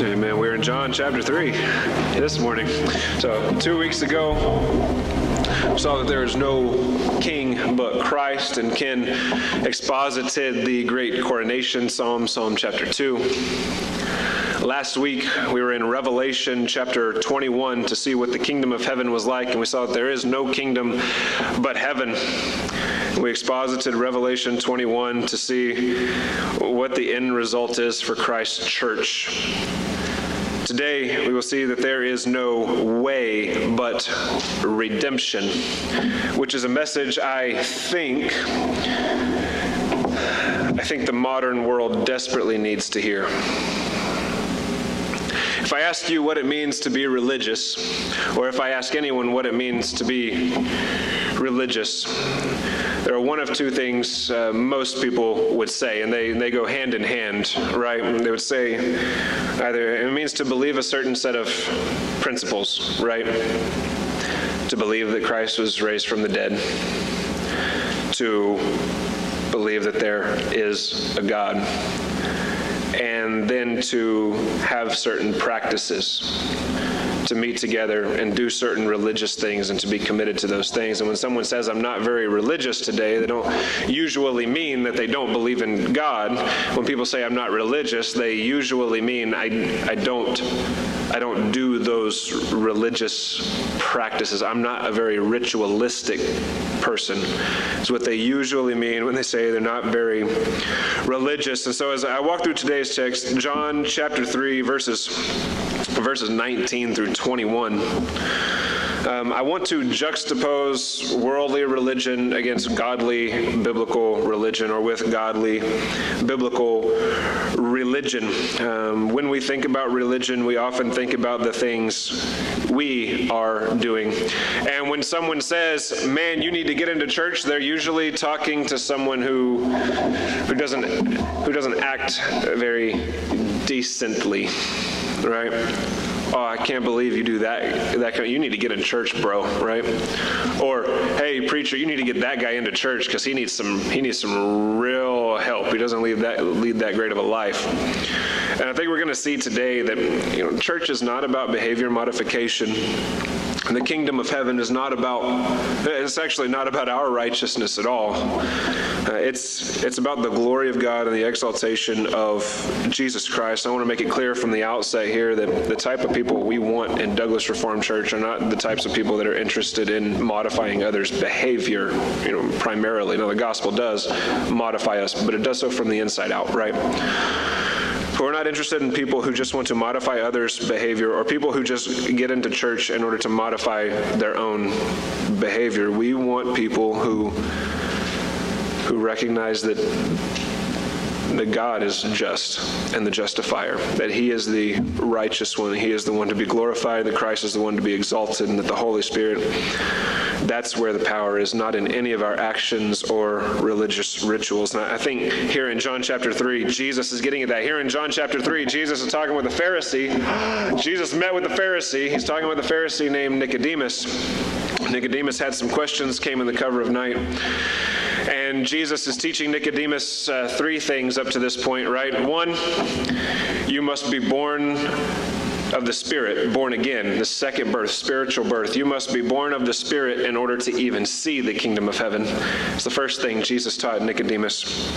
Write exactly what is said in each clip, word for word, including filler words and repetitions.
Amen. We're in John chapter three this morning. So two weeks ago, we saw that there is no king but Christ, and Ken exposited the great coronation psalm, Psalm chapter two. Last week, we were in Revelation chapter twenty-one to see what the kingdom of heaven was like, and we saw that there is no kingdom but heaven. We exposited Revelation twenty-one to see what the end result is for Christ's church. Today, we will see that there is no way but redemption, which is a message I think, I think the modern world desperately needs to hear. If I ask you what it means to be religious, or if I ask anyone what it means to be religious, there are one of two things uh, most people would say, and they, they go hand in hand, right? They would say either it means to believe a certain set of principles, right? To believe that Christ was raised from the dead, to believe that there is a God, and then to have certain practices, to meet together and do certain religious things and to be committed to those things. And when someone says, I'm not very religious today, they don't usually mean that they don't believe in God. When people say, I'm not religious, they usually mean I, I don't I don't do those religious practices. I'm not a very ritualistic person. It's what they usually mean when they say they're not very religious. And so as I walk through today's text, John chapter three, verses verses nineteen through twenty-one, um, I want to juxtapose worldly religion against godly biblical religion, or with godly biblical religion. Um, when we think about religion, we often think about the things we are doing. And when someone says, man, you need to get into church, they're usually talking to someone who who doesn't who doesn't act very decently. Right? Oh, I can't believe you do that. That kind of, you need to get in church, bro. Right? Or, hey, preacher, you need to get that guy into church because he needs some. He needs some real help. He doesn't lead that lead that great of a life. And I think we're going to see today that you know, church is not about behavior modification. And the kingdom of heaven is not about, it's actually not about our righteousness at all. Uh, it's it's about the glory of God and the exaltation of Jesus Christ. I want to make it clear from the outset here that the type of people we want in Douglas Reformed Church are not the types of people that are interested in modifying others' behavior, you know, primarily. Now, the gospel does modify us, but it does so from the inside out, right? We're not interested in people who just want to modify others' behavior or people who just get into church in order to modify their own behavior. We want people who who recognize that, that God is just and the justifier, that he is the righteous one, he is the one to be glorified, that Christ is the one to be exalted, and that the Holy Spirit, that's where the power is, not in any of our actions or religious rituals. And I think here in John chapter three, Jesus is getting at that. Here in John chapter three, Jesus is talking with a Pharisee. Jesus met with a Pharisee. He's talking with a Pharisee named Nicodemus. Nicodemus had some questions, came in the cover of night. And Jesus is teaching Nicodemus uh, three things up to this point, right? One, you must be born of the Spirit, born again, the second birth, spiritual birth. You must be born of the Spirit in order to even see the kingdom of heaven. It's the first thing Jesus taught Nicodemus.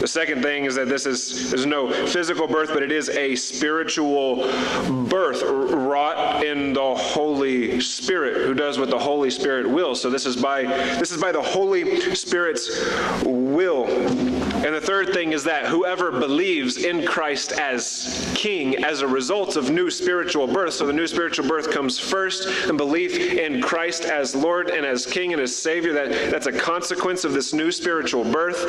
The second thing is that this is, there's no physical birth, but it is a spiritual birth wrought in the Holy Spirit, who does what the Holy Spirit wills. So this is by, this is by the Holy Spirit's will. And the third thing is that whoever believes in Christ as King as a result of new spiritual birth, so the new spiritual birth comes first, and belief in Christ as Lord and as King and as Savior, that, that's a consequence of this new spiritual birth.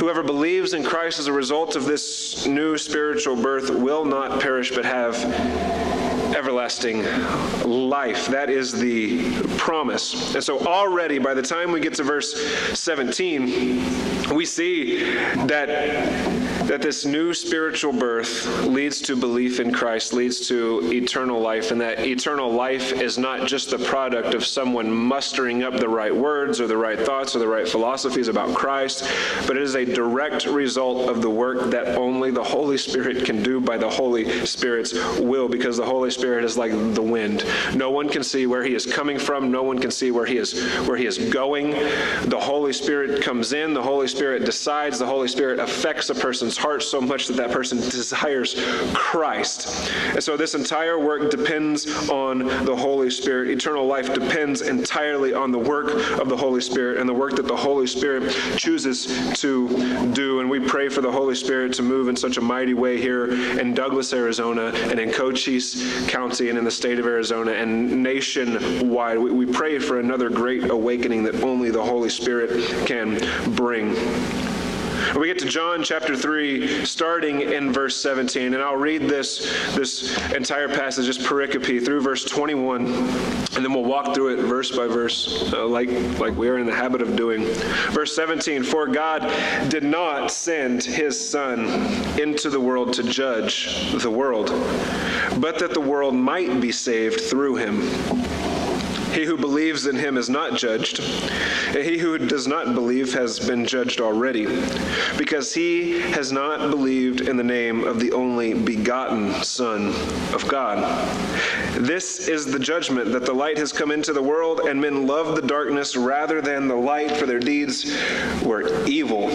Whoever believes in Christ as a result of this new spiritual birth will not perish but have everlasting life. That is the promise. And so already by the time we get to verse seventeen, we see that that this new spiritual birth leads to belief in Christ, leads to eternal life, and that eternal life is not just the product of someone mustering up the right words or the right thoughts or the right philosophies about Christ, but it is a direct result of the work that only the Holy Spirit can do by the Holy Spirit's will, because the Holy Spirit is like the wind. No one can see where he is coming from. No one can see where he is, where he is going. The Holy Spirit comes in. The Holy Spirit decides. The Holy Spirit affects a person's heart so much that that person desires Christ. And so this entire work depends on the Holy Spirit. Eternal life depends entirely on the work of the Holy Spirit and the work that the Holy Spirit chooses to do. And we pray for the Holy Spirit to move in such a mighty way here in Douglas, Arizona, and in Cochise County, and in the state of Arizona, and nationwide. We, we pray for another great awakening that only the Holy Spirit can bring. We get to John chapter three, starting in verse seventeen, and I'll read this, this entire passage, this pericope, through verse twenty-one, and then we'll walk through it verse by verse, uh, like, like we are in the habit of doing. Verse seventeen, for God did not send his Son into the world to judge the world, but that the world might be saved through him. He who believes in him is not judged. He who does not believe has been judged already, because he has not believed in the name of the only begotten Son of God. This is the judgment, that the light has come into the world, and men love the darkness rather than the light, for their deeds were evil.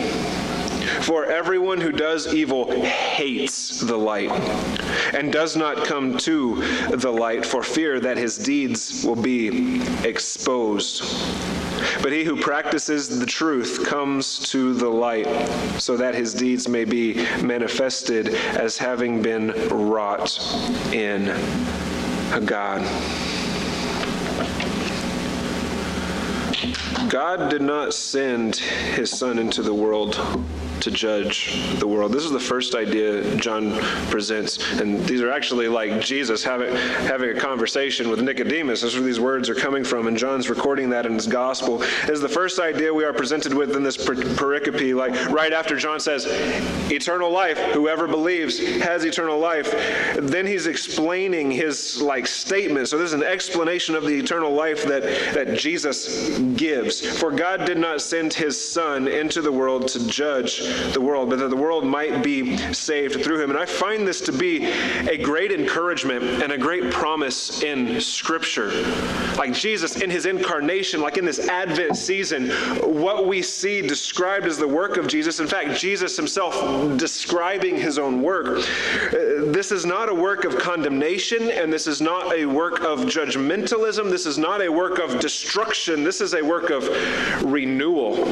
For everyone who does evil hates the light and does not come to the light for fear that his deeds will be exposed. But he who practices the truth comes to the light, so that his deeds may be manifested as having been wrought in God. God did not send his Son into the world to judge the world. This is the first idea John presents, and these are actually like Jesus having having a conversation with Nicodemus. That's where these words are coming from, and John's recording that in his gospel. This is the first idea we are presented with in this pericope, like right after John says, eternal life, whoever believes has eternal life. Then he's explaining his like statement. So there's an explanation of the eternal life that, that Jesus gives. For God did not send his Son into the world to judge the world, but that the world might be saved through him. And I find this to be a great encouragement and a great promise in Scripture. Like Jesus in his incarnation, like in this Advent season, what we see described as the work of Jesus, in fact, Jesus himself describing his own work, this is not a work of condemnation, and this is not a work of judgmentalism. This is not a work of destruction. This is a work of renewal.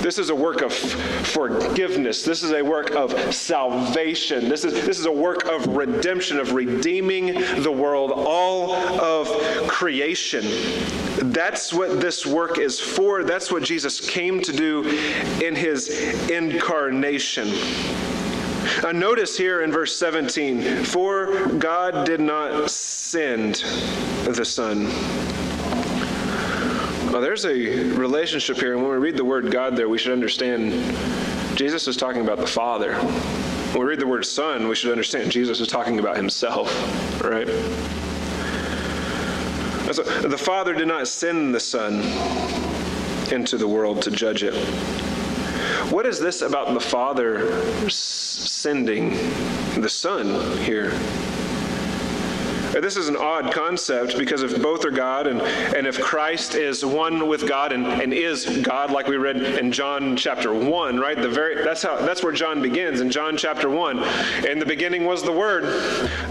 This is a work of forgiveness. This is a work of salvation. This is, this is a work of redemption, of redeeming the world, all of creation. That's what this work is for. That's what Jesus came to do in his incarnation. Now notice here in verse seventeen, for God did not send the Son. Well, there's a relationship here, and when we read the word God there, we should understand Jesus is talking about the Father. When we read the word Son, we should understand Jesus is talking about himself, right? So the Father did not send the Son into the world to judge it. What is this about the Father sending the Son here? This is an odd concept, because if both are God, and, and if Christ is one with God and, and is God, like we read in John chapter one, right? The very that's how that's where John begins, in John chapter one. In the beginning was the Word.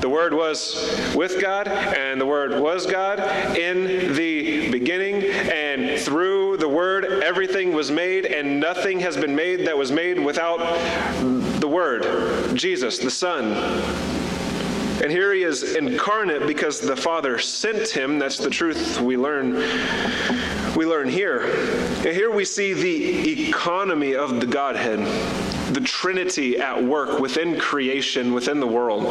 The Word was with God, and the Word was God in the beginning, and through the Word everything was made, and nothing has been made that was made without the Word, Jesus, the Son. And here he is incarnate because the Father sent him. That's the truth we learn. We learn here. And here we see the economy of the Godhead, the Trinity at work within creation, within the world.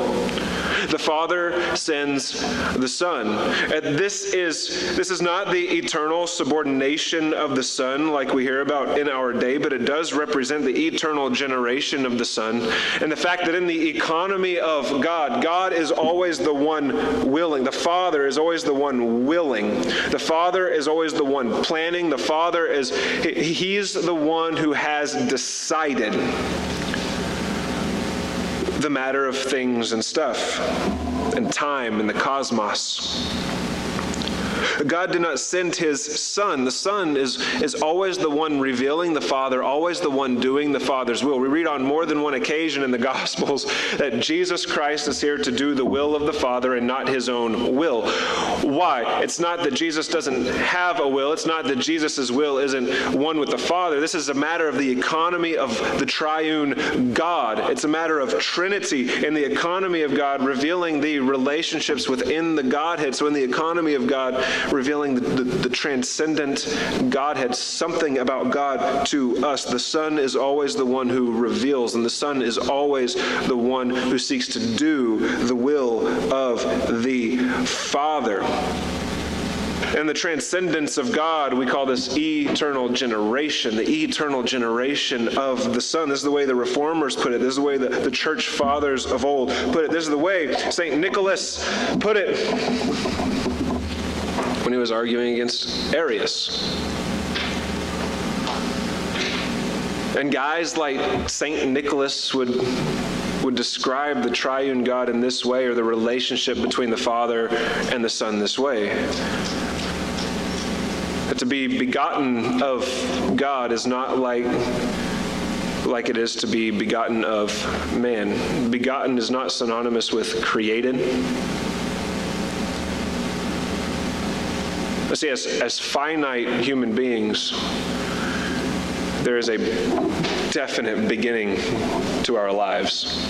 The Father sends the Son. And this is this is not the eternal subordination of the Son like we hear about in our day, but it does represent the eternal generation of the Son, and the fact that in the economy of God, God is always the one willing. The Father is always the one willing. The Father is always the one planning. The Father is He's the one who has decided the matter of things and stuff and time and the cosmos. God did not send his Son. The Son is, is always the one revealing the Father, always the one doing the Father's will. We read on more than one occasion in the Gospels that Jesus Christ is here to do the will of the Father and not his own will. Why? It's not that Jesus doesn't have a will. It's not that Jesus' will isn't one with the Father. This is a matter of the economy of the triune God. It's a matter of Trinity in the economy of God, revealing the relationships within the Godhead. So in the economy of God, revealing the, the, the transcendent Godhead, something about God to us. The Son is always the one who reveals, and the Son is always the one who seeks to do the will of the Father. And the transcendence of God, we call this eternal generation, the eternal generation of the Son. This is the way the Reformers put it. This is the way the, the Church Fathers of old put it. This is the way Saint Nicholas put it when he was arguing against Arius. And guys like Saint Nicholas would, would describe the triune God in this way, or the relationship between the Father and the Son this way. That to be begotten of God is not like like it is to be begotten of man. Begotten is not synonymous with created. See, as, as finite human beings, there is a definite beginning to our lives.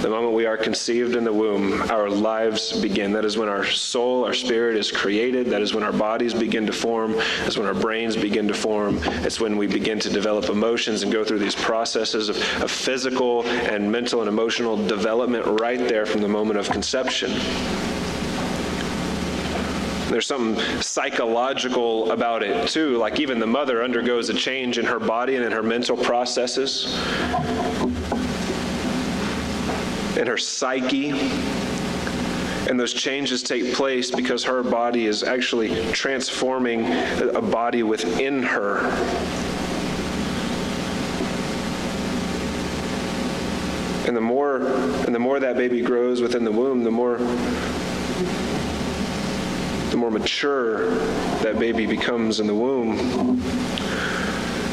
The moment we are conceived in the womb, our lives begin. That is when our soul, our spirit is created. That is when our bodies begin to form. That's when our brains begin to form. It's when we begin to develop emotions and go through these processes of, of physical and mental and emotional development right there from the moment of conception. There's something psychological about it, too. Like, even the mother undergoes a change in her body and in her mental processes, in her psyche. And those changes take place because her body is actually transforming a body within her. And the more, and the more that baby grows within the womb, the more... the more mature that baby becomes in the womb,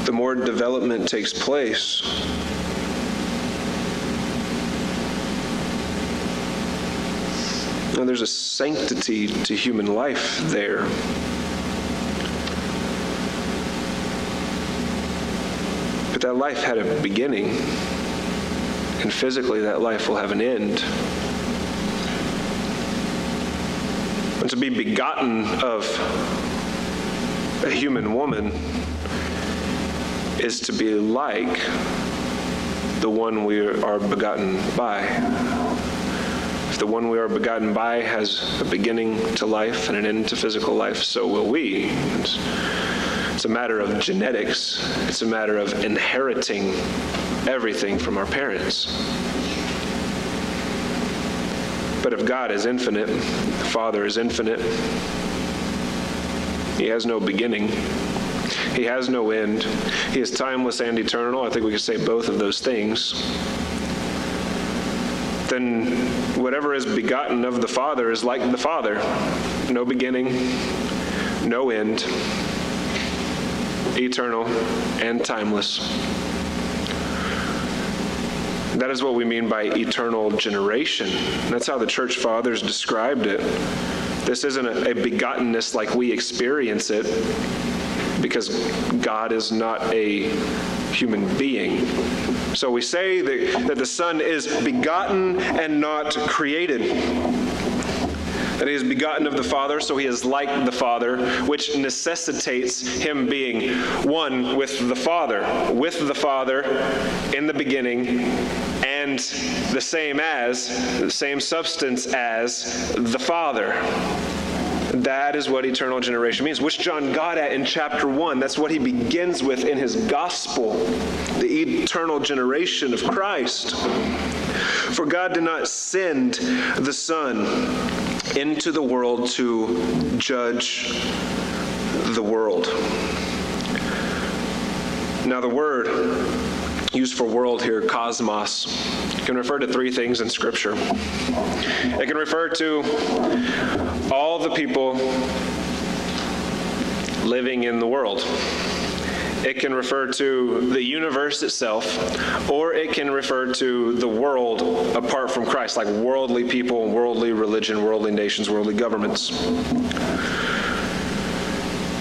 the more development takes place. Now, there's a sanctity to human life there. But that life had a beginning, and physically that life will have an end. And to be begotten of a human woman is to be like the one we are begotten by. If the one we are begotten by has a beginning to life and an end to physical life, so will we. It's, it's a matter of genetics. It's a matter of inheriting everything from our parents. But if God is infinite, the Father is infinite, He has no beginning. He has no end. He is timeless and eternal. I think we could say both of those things. Then whatever is begotten of the Father is like the Father. No beginning, no end, eternal and timeless. That is what we mean by eternal generation. That's how the Church Fathers described it. This isn't a, a begottenness like we experience it, because God is not a human being. So we say that, that the Son is begotten and not created. That he is begotten of the Father, so he is like the Father, which necessitates him being one with the Father, with the Father in the beginning, and and the same as, the same substance as the Father. That is what eternal generation means, which John got at in chapter one. That's what he begins with in his gospel, the eternal generation of Christ. For God did not send the Son into the world to judge the world. Now the word used for world here, cosmos, can refer to three things in Scripture. It can refer to all the people living in the world. It can refer to the universe itself, or it can refer to the world apart from Christ, like worldly people, worldly religion, worldly nations, worldly governments.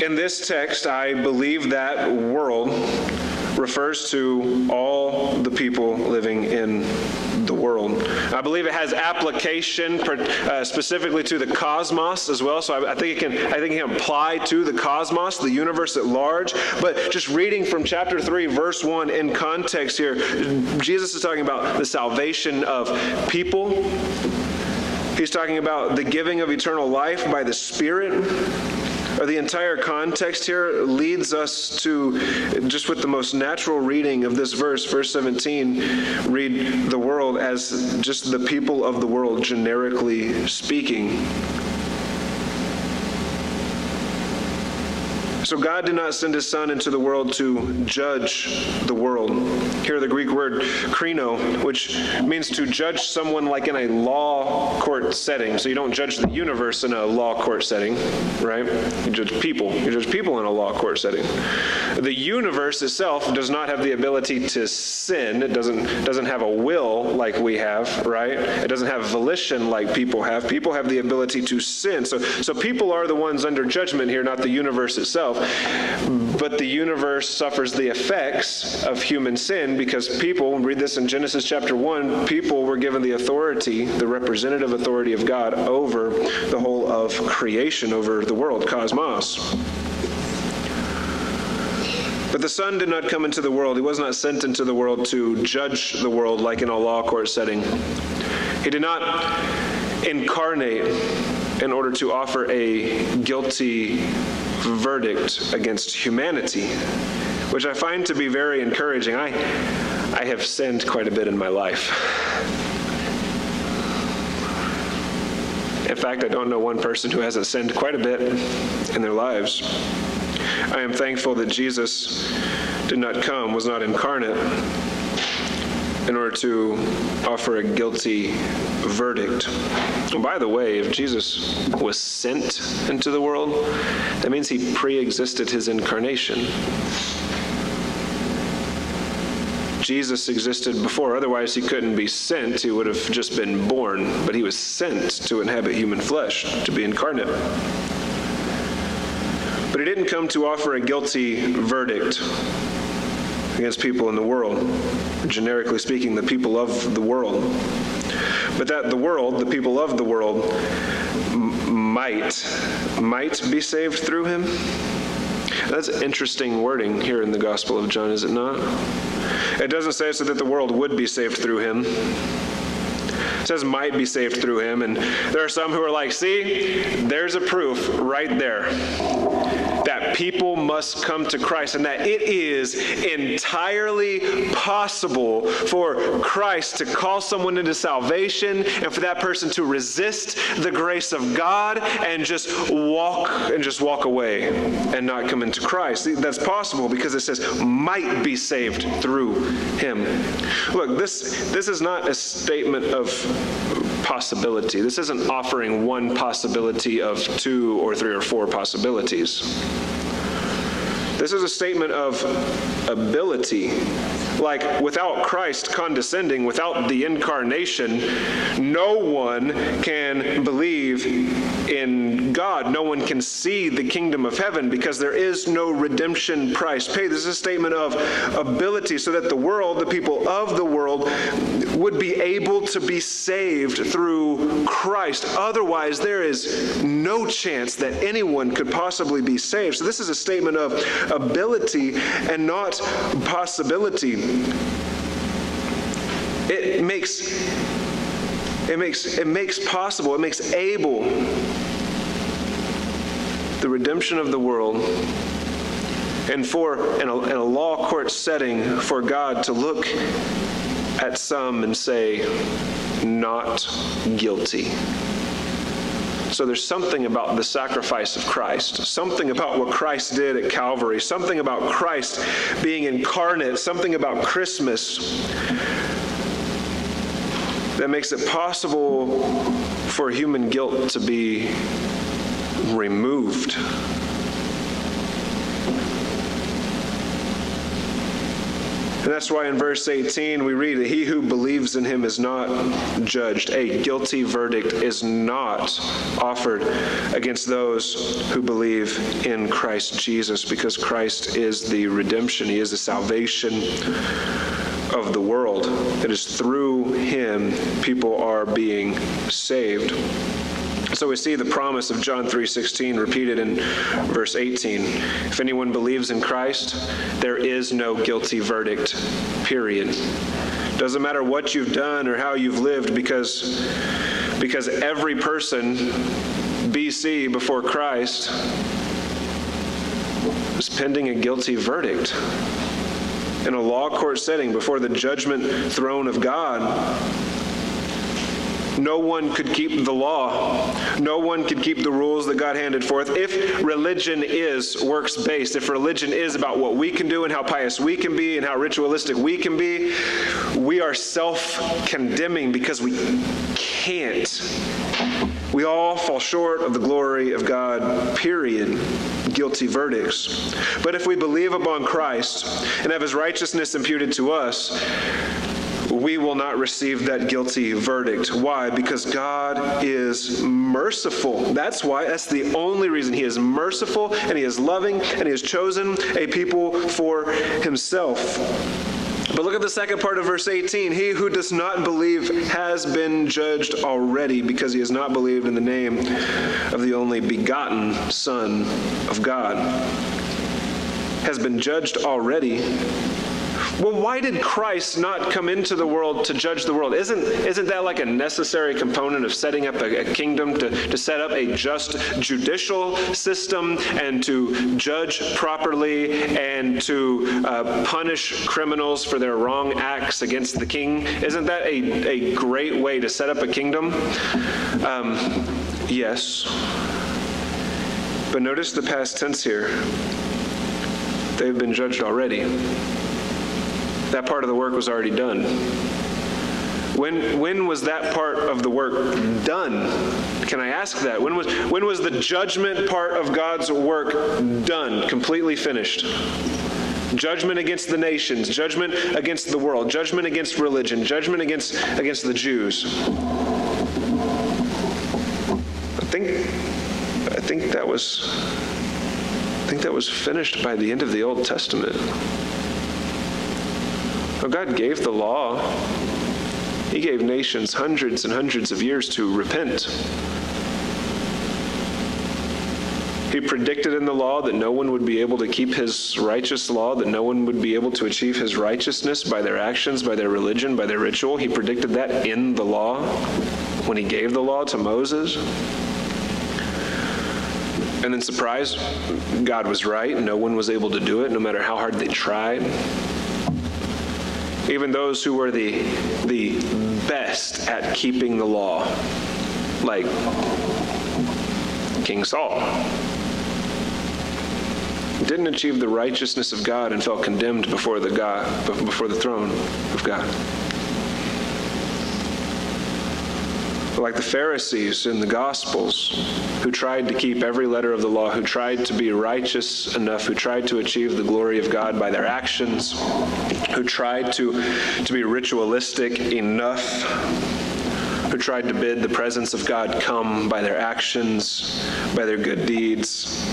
In this text, I believe that world refers to all the people living in the world. I believe it has application per, uh, specifically to the cosmos as well. So I, I think it can. I think it can apply to the cosmos, the universe at large. But just reading from chapter three, verse one, in context here, Jesus is talking about the salvation of people. He's talking about the giving of eternal life by the Spirit. Or the entire context here leads us to, just with the most natural reading of this verse, verse seventeen, read the world as just the people of the world, generically speaking. So God did not send his Son into the world to judge the world. Here the Greek word krino, which means to judge someone like in a law court setting. So you don't judge the universe in a law court setting, right? You judge people. You judge people in a law court setting. The universe itself does not have the ability to sin. It doesn't, doesn't have a will like we have, right? It doesn't have volition like people have. People have the ability to sin. So, so people are the ones under judgment here, not the universe itself. But the universe suffers the effects of human sin because people, read this in Genesis chapter one, people were given the authority, the representative authority of God over the whole of creation, over the world, cosmos. But the Son did not come into the world. He was not sent into the world to judge the world like in a law court setting. He did not incarnate in order to offer a guilty verdict against humanity, which I find to be very encouraging. I, I have sinned quite a bit in my life. In fact, I don't know one person who hasn't sinned quite a bit in their lives. I am thankful that Jesus did not come, was not incarnate, in order to offer a guilty verdict. And by the way, if Jesus was sent into the world, that means he pre-existed his incarnation. Jesus existed before, otherwise he couldn't be sent. He would have just been born, but he was sent to inhabit human flesh, to be incarnate. But he didn't come to offer a guilty verdict against people in the world, generically speaking, the people of the world. But that the world, the people of the world, m- might, might be saved through him. That's interesting wording here in the Gospel of John, is it not? It doesn't say so that the world would be saved through him. It says might be saved through him. And there are some who are like, see, there's a proof right there that people must come to Christ and that it is entirely possible for Christ to call someone into salvation and for that person to resist the grace of God and just walk and just walk away and not come into Christ. That's possible because it says might be saved through him. Look, this, this is not a statement of possibility. This isn't offering one possibility of two or three or four possibilities. This is a statement of ability. Like, without Christ condescending, without the incarnation, no one can believe in God. No one can see the kingdom of heaven because there is no redemption price paid. This is a statement of ability so that the world, the people of the world, would be able to be saved through Christ. Otherwise, there is no chance that anyone could possibly be saved. So this is a statement of ability and not possibility. It makes, it makes, it makes possible, it makes able the redemption of the world, and for in a, in a law court setting, for God to look at some and say, not guilty. So there's something about the sacrifice of Christ, something about what Christ did at Calvary, something about Christ being incarnate, something about Christmas that makes it possible for human guilt to be removed. And that's why in verse eighteen we read that he who believes in him is not judged. A guilty verdict is not offered against those who believe in Christ Jesus, because Christ is the redemption. He is the salvation of the world. It is through him people are being saved. So we see the promise of John three sixteen repeated in verse eighteen. If anyone believes in Christ, there is no guilty verdict, period. Doesn't matter what you've done or how you've lived, because, because every person B C before Christ was pending a guilty verdict. In a law court setting, before the judgment throne of God, no one could keep the law. No one could keep the rules that God handed forth. If religion is works-based, if religion is about what we can do and how pious we can be and how ritualistic we can be, we are self-condemning because we can't. We all fall short of the glory of God, period. Guilty verdicts. But if we believe upon Christ and have his righteousness imputed to us, we will not receive that guilty verdict. Why? Because God is merciful. That's why. That's the only reason. He is merciful, and he is loving, and he has chosen a people for himself. But look at the second part of verse eighteen. He who does not believe has been judged already, because he has not believed in the name of the only begotten Son of God. Has been judged already. Well, why did Christ not come into the world to judge the world? Isn't, isn't that like a necessary component of setting up a, a kingdom, to, to set up a just judicial system and to judge properly and to uh, punish criminals for their wrong acts against the king? Isn't that a, a great way to set up a kingdom? Um, yes. But notice the past tense here. They've been judged already. That part of the work was already done. When, when was that part of the work done? Can I ask that? When was, when was the judgment part of God's work done, completely finished? Judgment against the nations, judgment against the world, judgment against religion, judgment against, against the Jews. I think, I think that was, I think that was finished by the end of the Old Testament. Well, God gave the law. He gave nations hundreds and hundreds of years to repent. He predicted in the law that no one would be able to keep his righteous law, that no one would be able to achieve his righteousness by their actions, by their religion, by their ritual. He predicted that in the law when he gave the law to Moses. And then, surprise, God was right. No one was able to do it, no matter how hard they tried. Even those who were the, the best at keeping the law, like King Saul, didn't achieve the righteousness of God and felt condemned before the God, before the throne of God. Like the Pharisees in the Gospels, who tried to keep every letter of the law, who tried to be righteous enough, who tried to achieve the glory of God by their actions, who tried to, to be ritualistic enough, who tried to bid the presence of God come by their actions, by their good deeds,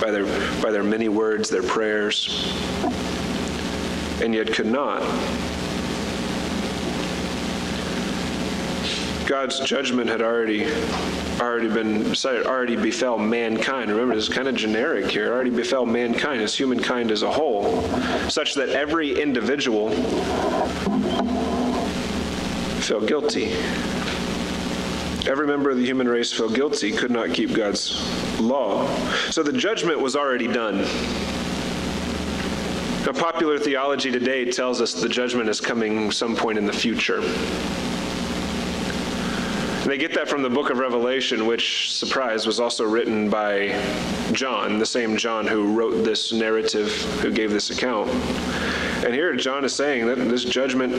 by their, by their many words, their prayers, and yet could not. God's judgment had already, already been decided, already befell mankind. Remember, it's kind of generic here. It already befell mankind, as humankind as a whole, such that every individual felt guilty. Every member of the human race felt guilty, could not keep God's law. So the judgment was already done. Now, popular theology today tells us the judgment is coming some point in the future. And they get that from the book of Revelation, which, surprise, was also written by John, the same John who wrote this narrative, who gave this account. And here John is saying that this judgment,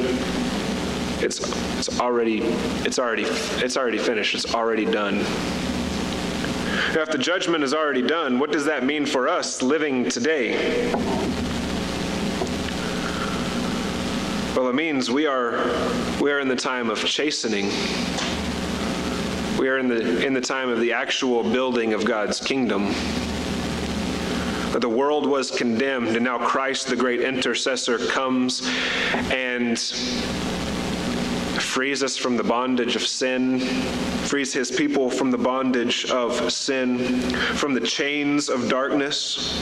it's it's already it's already it's already finished. It's already done. Now, if the judgment is already done, what does that mean for us living today? Well, it means we are we are in the time of chastening. We are in the in the time of the actual building of God's kingdom. The world was condemned, and now Christ, the great intercessor, comes and frees us from the bondage of sin, frees his people from the bondage of sin, from the chains of darkness,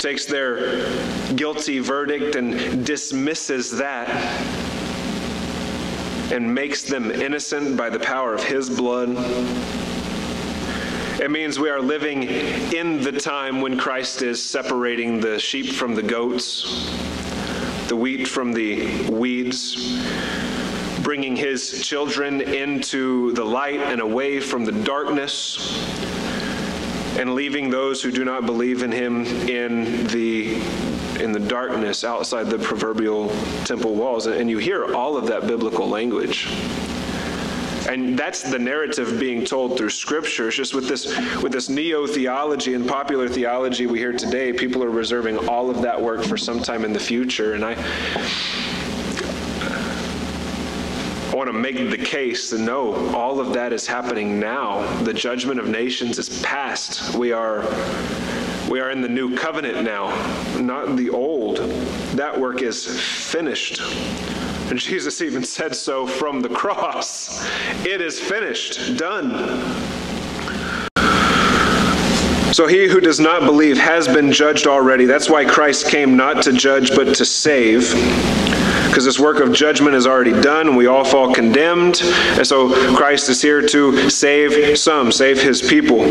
takes their guilty verdict and dismisses that, and makes them innocent by the power of his blood. It means we are living in the time when Christ is separating the sheep from the goats, the wheat from the weeds, bringing his children into the light and away from the darkness, and leaving those who do not believe in him in the in the darkness outside the proverbial temple walls. And you hear all of that biblical language. And that's the narrative being told through Scripture. It's just with this with this neo-theology and popular theology we hear today, people are reserving all of that work for sometime in the future. And I, I want to make the case that no, all of that is happening now. The judgment of nations is past. We are... We are in the new covenant now, not the old. That work is finished. And Jesus even said so from the cross. It is finished, done. So he who does not believe has been judged already. That's why Christ came not to judge, but to save. Because this work of judgment is already done, and we all fall condemned. And so Christ is here to save some, save his people.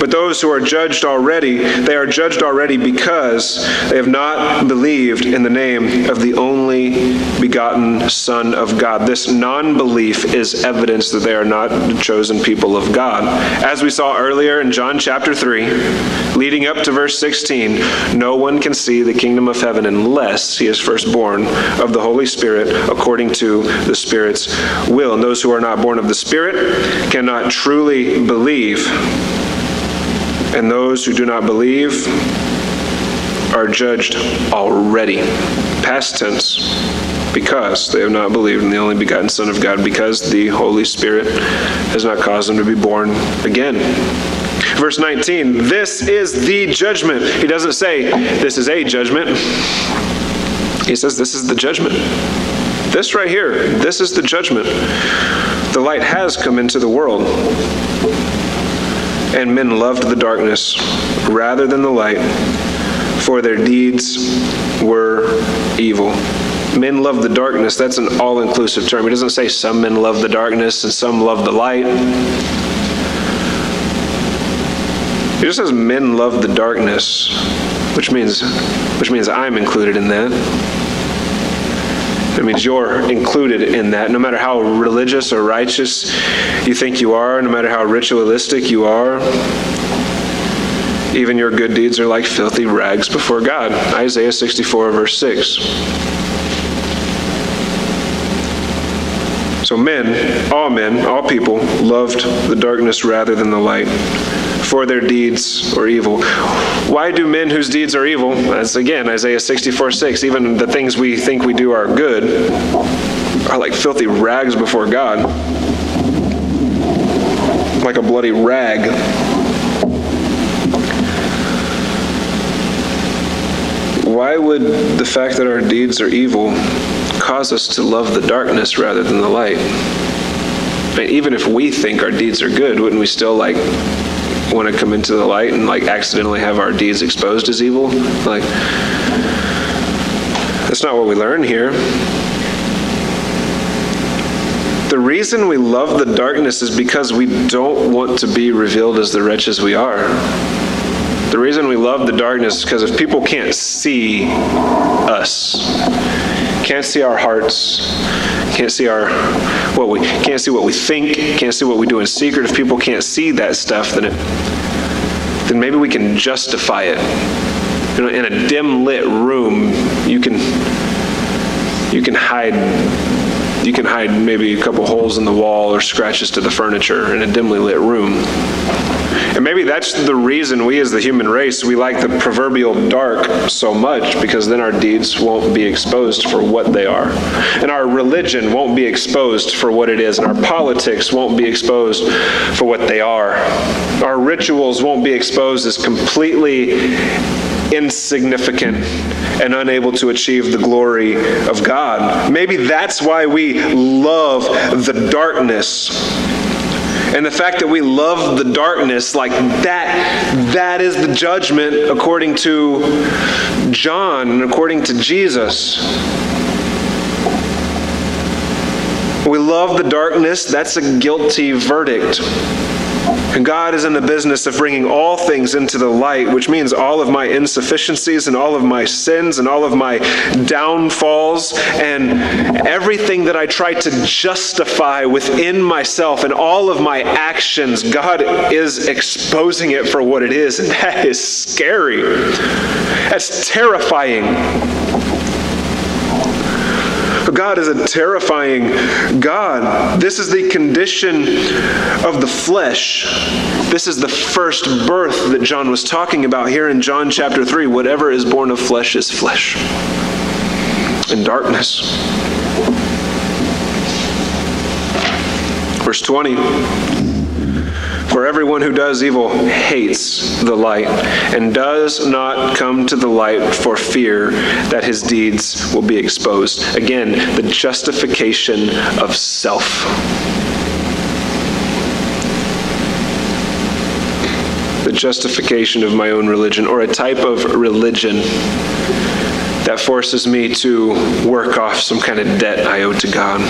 But those who are judged already, they are judged already because they have not believed in the name of the only begotten Son of God. This non-belief is evidence that they are not the chosen people of God. As we saw earlier in John chapter three, leading up to verse sixteen, no one can see the kingdom of heaven unless he is first born of the Holy Spirit according to the Spirit's will. And those who are not born of the Spirit cannot truly believe. And those who do not believe are judged already, past tense, because they have not believed in the only begotten Son of God, because the Holy Spirit has not caused them to be born again. Verse nineteen, this is the judgment. He doesn't say, this is a judgment. He says, this is the judgment. This right here, this is the judgment. The light has come into the world, and men loved the darkness rather than the light, for their deeds were evil. Men love the darkness. That's an all-inclusive term. It doesn't say some men love the darkness and some love the light. It just says men love the darkness, which means, which means I'm included in that. It means you're included in that. No matter how religious or righteous you think you are, no matter how ritualistic you are, even your good deeds are like filthy rags before God. Isaiah sixty-four, verse six. So men, all men, all people, loved the darkness rather than the light, for their deeds are evil. Why do men whose deeds are evil, that's again Isaiah sixty-four six, even the things we think we do are good, are like filthy rags before God, like a bloody rag. Why would the fact that our deeds are evil cause us to love the darkness rather than the light? And even if we think our deeds are good, wouldn't we still like want to come into the light and like accidentally have our deeds exposed as evil? Like, That's not what we learn here. The reason we love the darkness is because we don't want to be revealed as the wretches we are. The reason we love the darkness is because if people can't see us, can't see our hearts, can't see our what we can't see what we think, can't see what we do in secret, if people can't see that stuff, then it, then maybe we can justify it. You know, in a dim lit room, you can you can hide you can hide maybe a couple holes in the wall or scratches to the furniture in a dimly lit room. And maybe that's the reason we as the human race, we like the proverbial dark so much, because then our deeds won't be exposed for what they are. And our religion won't be exposed for what it is. And our politics won't be exposed for what they are. Our rituals won't be exposed as completely insignificant and unable to achieve the glory of God. Maybe that's why we love the darkness. And the fact that we love the darkness like that, that is the judgment according to John and according to Jesus. We love the darkness. That's a guilty verdict. And God is in the business of bringing all things into the light, which means all of my insufficiencies and all of my sins and all of my downfalls and everything that I try to justify within myself and all of my actions. God is exposing it for what it is, and that is scary. That's terrifying. God is a terrifying God. This is the condition of the flesh. This is the first birth that John was talking about here in John chapter three. Whatever is born of flesh is flesh and darkness. Verse twenty. For everyone who does evil hates the light and does not come to the light for fear that his deeds will be exposed. Again, the justification of self. The justification of my own religion, or a type of religion that forces me to work off some kind of debt I owe to God.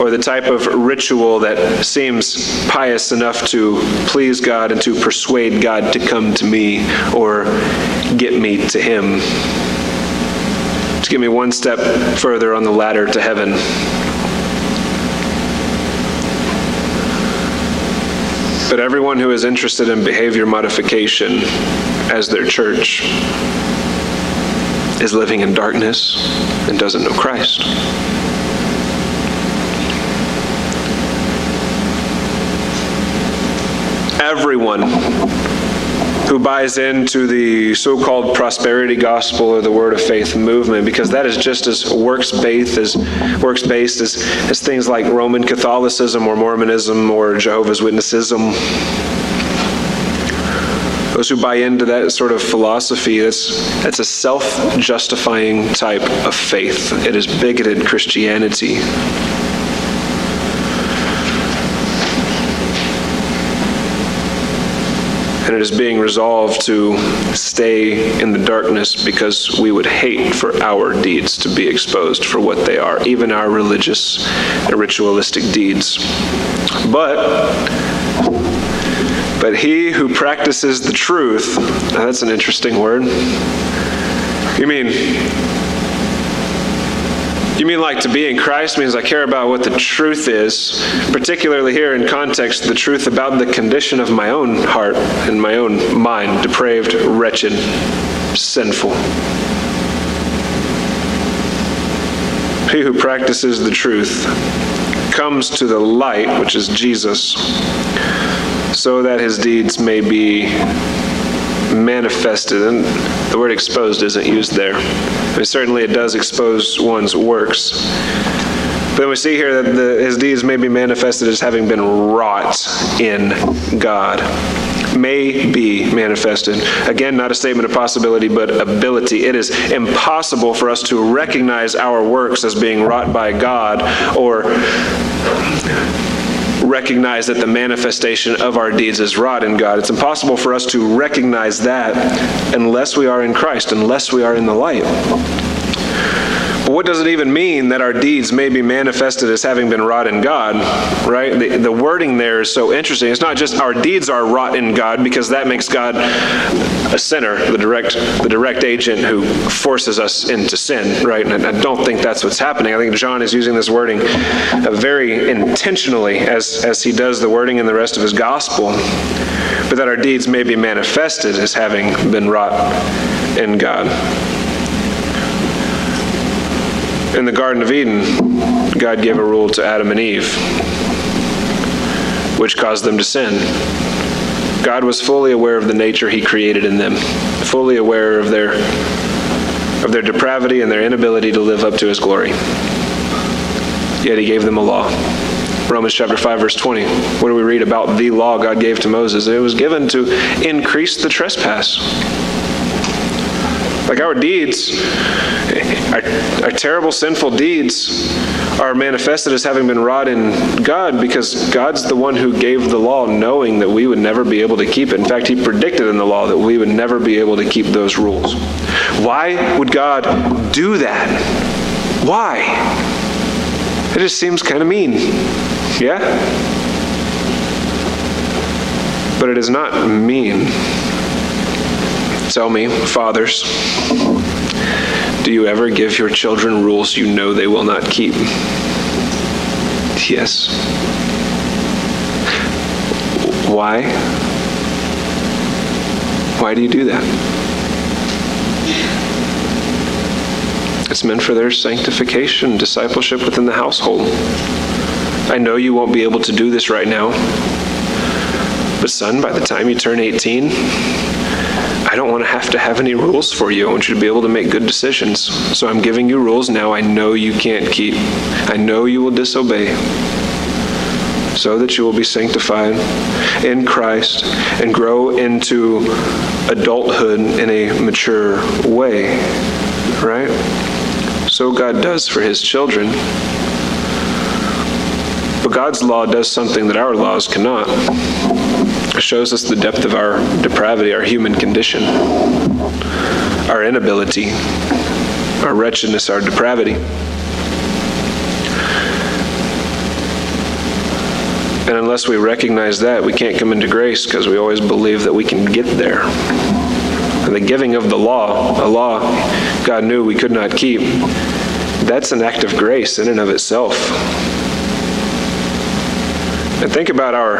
Or the type of ritual that seems pious enough to please God and to persuade God to come to me or get me to Him, to get me one step further on the ladder to heaven. But everyone who is interested in behavior modification as their church is living in darkness and doesn't know Christ. Everyone who buys into the so-called prosperity gospel or the word of faith movement, because that is just as works-based as works-based as, as things like Roman Catholicism or Mormonism or Jehovah's Witnessism. Those who buy into that sort of philosophy, that's, that's a self-justifying type of faith. It is bigoted Christianity. And it is being resolved to stay in the darkness because we would hate for our deeds to be exposed for what they are, even our religious and ritualistic deeds. But, but he who practices the truth, now that's an interesting word. You mean... You mean like to be in Christ means I care about what the truth is, particularly here in context, the truth about the condition of my own heart and my own mind, depraved, wretched, sinful. He who practices the truth comes to the light, which is Jesus, so that his deeds may be manifested. And the word exposed isn't used there. I mean, certainly it does expose one's works. But we see here that the, his deeds may be manifested as having been wrought in God. May be manifested. Again, not a statement of possibility, but ability. It is impossible for us to recognize our works as being wrought by God or recognize that the manifestation of our deeds is wrought in God. It's impossible for us to recognize that unless we are in Christ, unless we are in the light. But what does it even mean that our deeds may be manifested as having been wrought in God, right? The, the wording there is so interesting. It's not just our deeds are wrought in God, because that makes God a sinner, the direct the direct agent who forces us into sin, right? And I don't think that's what's happening. I think John is using this wording very intentionally, as, as he does the wording in the rest of his gospel, but that our deeds may be manifested as having been wrought in God. In the Garden of Eden, God gave a rule to Adam and Eve, which caused them to sin. God was fully aware of the nature He created in them, fully aware of their of their depravity and their inability to live up to His glory. Yet He gave them a law. Romans chapter five, verse twenty. What do we read about the law God gave to Moses? It was given to increase the trespass. Like our deeds, our, our terrible sinful deeds are manifested as having been wrought in God, because God's the one who gave the law, knowing that we would never be able to keep it. In fact, He predicted in the law that we would never be able to keep those rules. Why would God do that? Why? It just seems kind of mean. Yeah? But it is not mean. Tell me, fathers, do you ever give your children rules you know they will not keep? Yes. Why? Why do you do that? It's meant for their sanctification, discipleship within the household. I know you won't be able to do this right now, but son, by the time you turn eighteen... I don't want to have to have any rules for you. I want you to be able to make good decisions. So I'm giving you rules now I know you can't keep. I know you will disobey, so that you will be sanctified in Christ and grow into adulthood in a mature way, right? So God does for His children. But God's law does something that our laws cannot. It shows us the depth of our depravity, our human condition, our inability, our wretchedness, our depravity. And unless we recognize that, we can't come into grace, because we always believe that we can get there. And the giving of the law, a law God knew we could not keep, that's an act of grace in and of itself. And think about our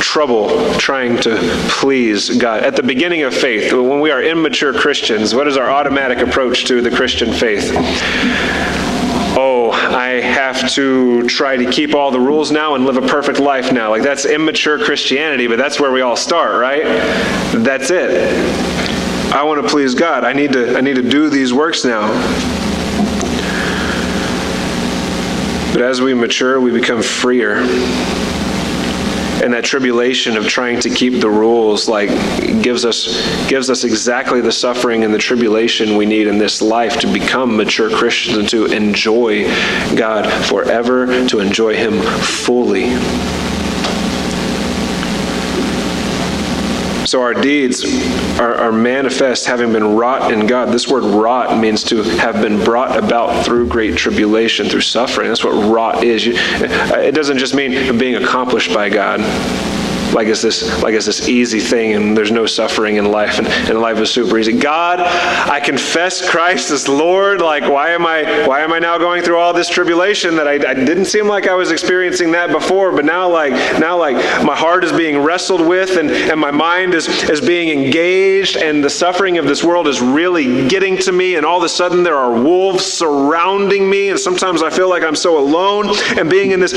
trouble trying to please God. At the beginning of faith, when we are immature Christians, what is our automatic approach to the Christian faith? Oh, I have to try to keep all the rules now and live a perfect life now. Like, that's immature Christianity, but that's where we all start, right? That's it. I want to please God. I need to, I need to do these works now. But as we mature, we become freer. And that tribulation of trying to keep the rules, like, gives us gives us exactly the suffering and the tribulation we need in this life to become mature Christians and to enjoy God forever, to enjoy Him fully. So our deeds are, are manifest, having been wrought in God. This word wrought means to have been brought about through great tribulation, through suffering. That's what wrought is. You, it doesn't just mean being accomplished by God, like it's this, like it's this easy thing and there's no suffering in life and, and life is super easy. God, I confess Christ as Lord. Like, why am I why am I now going through all this tribulation that I, I didn't seem like I was experiencing that before, but now like now like my heart is being wrestled with and, and my mind is, is being engaged and the suffering of this world is really getting to me, and all of a sudden there are wolves surrounding me and sometimes I feel like I'm so alone, and being in this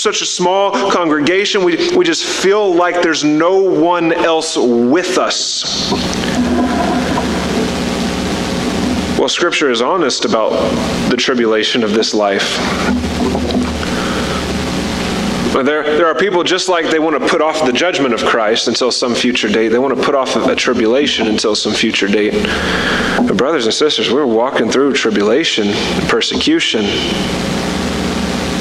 such a small congregation, we, we just feel like there's no one else with us. Well, Scripture is honest about the tribulation of this life. There, there are people, just like they want to put off the judgment of Christ until some future date, they want to put off a tribulation until some future date. But brothers and sisters, we're walking through tribulation and persecution.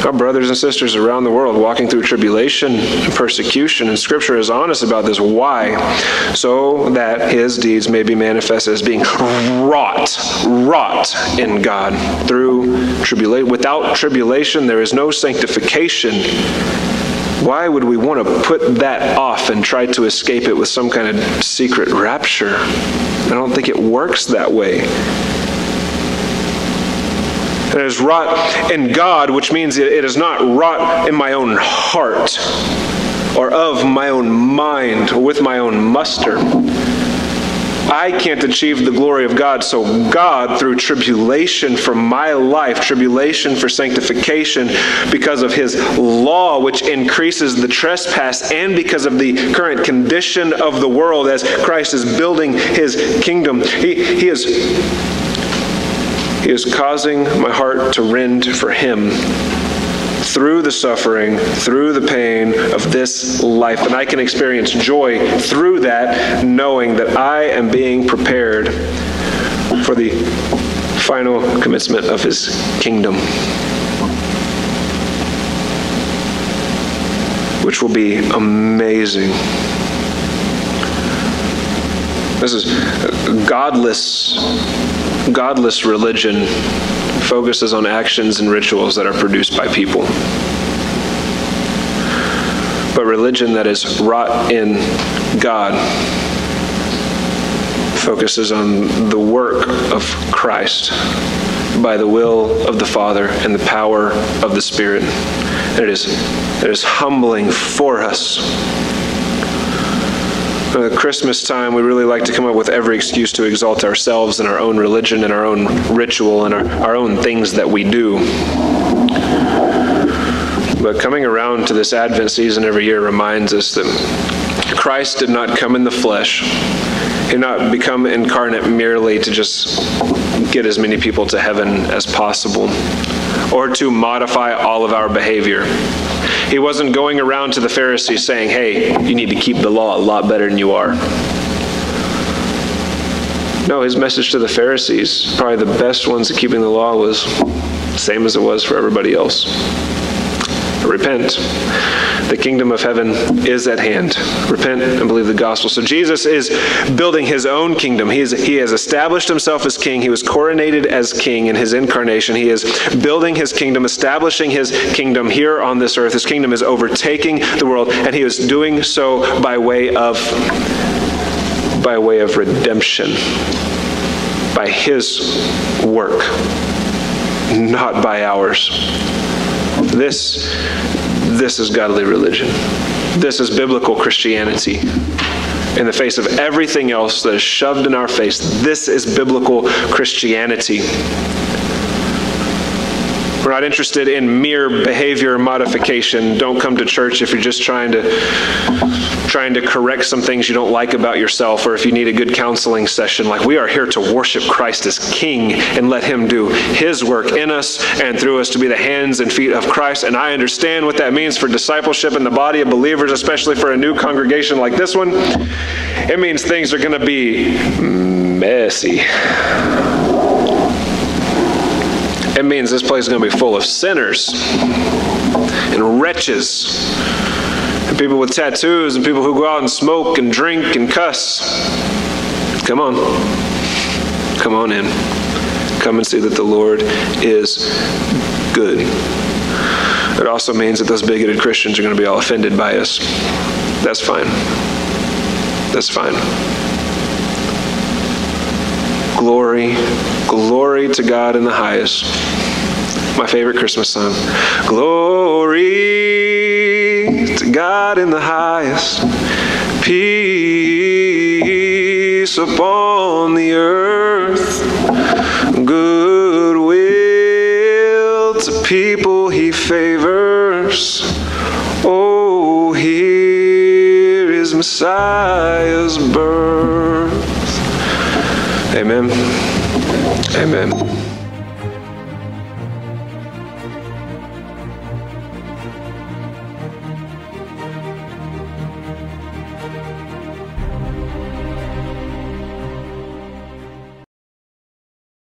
Our brothers and sisters around the world walking through tribulation and persecution, and Scripture is honest about this. Why? So that his deeds may be manifest as being wrought, wrought in God through tribulation. Without tribulation, there is no sanctification. Why would we want to put that off and try to escape it with some kind of secret rapture? I don't think it works that way. It is wrought in God, which means it is not wrought in my own heart or of my own mind or with my own muster. I can't achieve the glory of God, so God, through tribulation for my life, tribulation for sanctification, because of his law, which increases the trespass, and because of the current condition of the world as Christ is building his kingdom, he, he is... He is causing my heart to rend for him through the suffering, through the pain of this life. And I can experience joy through that, knowing that I am being prepared for the final commencement of his kingdom, which will be amazing. This is godless. Godless religion focuses on actions and rituals that are produced by people. But religion that is wrought in God focuses on the work of Christ by the will of the Father and the power of the Spirit. And it is, it is humbling for us. At Christmas time, we really like to come up with every excuse to exalt ourselves and our own religion and our own ritual and our, our own things that we do. But coming around to this Advent season every year reminds us that Christ did not come in the flesh. He did not become incarnate merely to just get as many people to heaven as possible or to modify all of our behavior. He wasn't going around to the Pharisees saying, hey, you need to keep the law a lot better than you are. No, his message to the Pharisees, probably the best ones at keeping the law, was the same as it was for everybody else. Repent. The kingdom of heaven is at hand. Repent and believe the gospel. So Jesus is building his own kingdom. He, is, he has established himself as king. He was coronated as king in his incarnation. He is building his kingdom, establishing his kingdom here on this earth. His kingdom is overtaking the world, and he is doing so by way of, by way of redemption, by his work, not by ours. This, this is godly religion. This is biblical Christianity. In the face of everything else that is shoved in our face, this is biblical Christianity. We're not interested in mere behavior modification. Don't come to church if you're just trying to trying to correct some things you don't like about yourself, or if you need a good counseling session. Like, we are here to worship Christ as King and let him do his work in us and through us to be the hands and feet of Christ. And I understand what that means for discipleship in the body of believers, especially for a new congregation like this one. It means things are going to be messy. It means this place is going to be full of sinners and wretches and people with tattoos and people who go out and smoke and drink and cuss. Come on. Come on in. Come and see that the Lord is good. It also means that those bigoted Christians are going to be all offended by us. That's fine. That's fine. Glory, glory to God in the highest. My favorite Christmas song. Glory to God in the highest. Peace upon the earth. Goodwill to people he favors. Oh, here is Messiah's birth. Amen. Amen.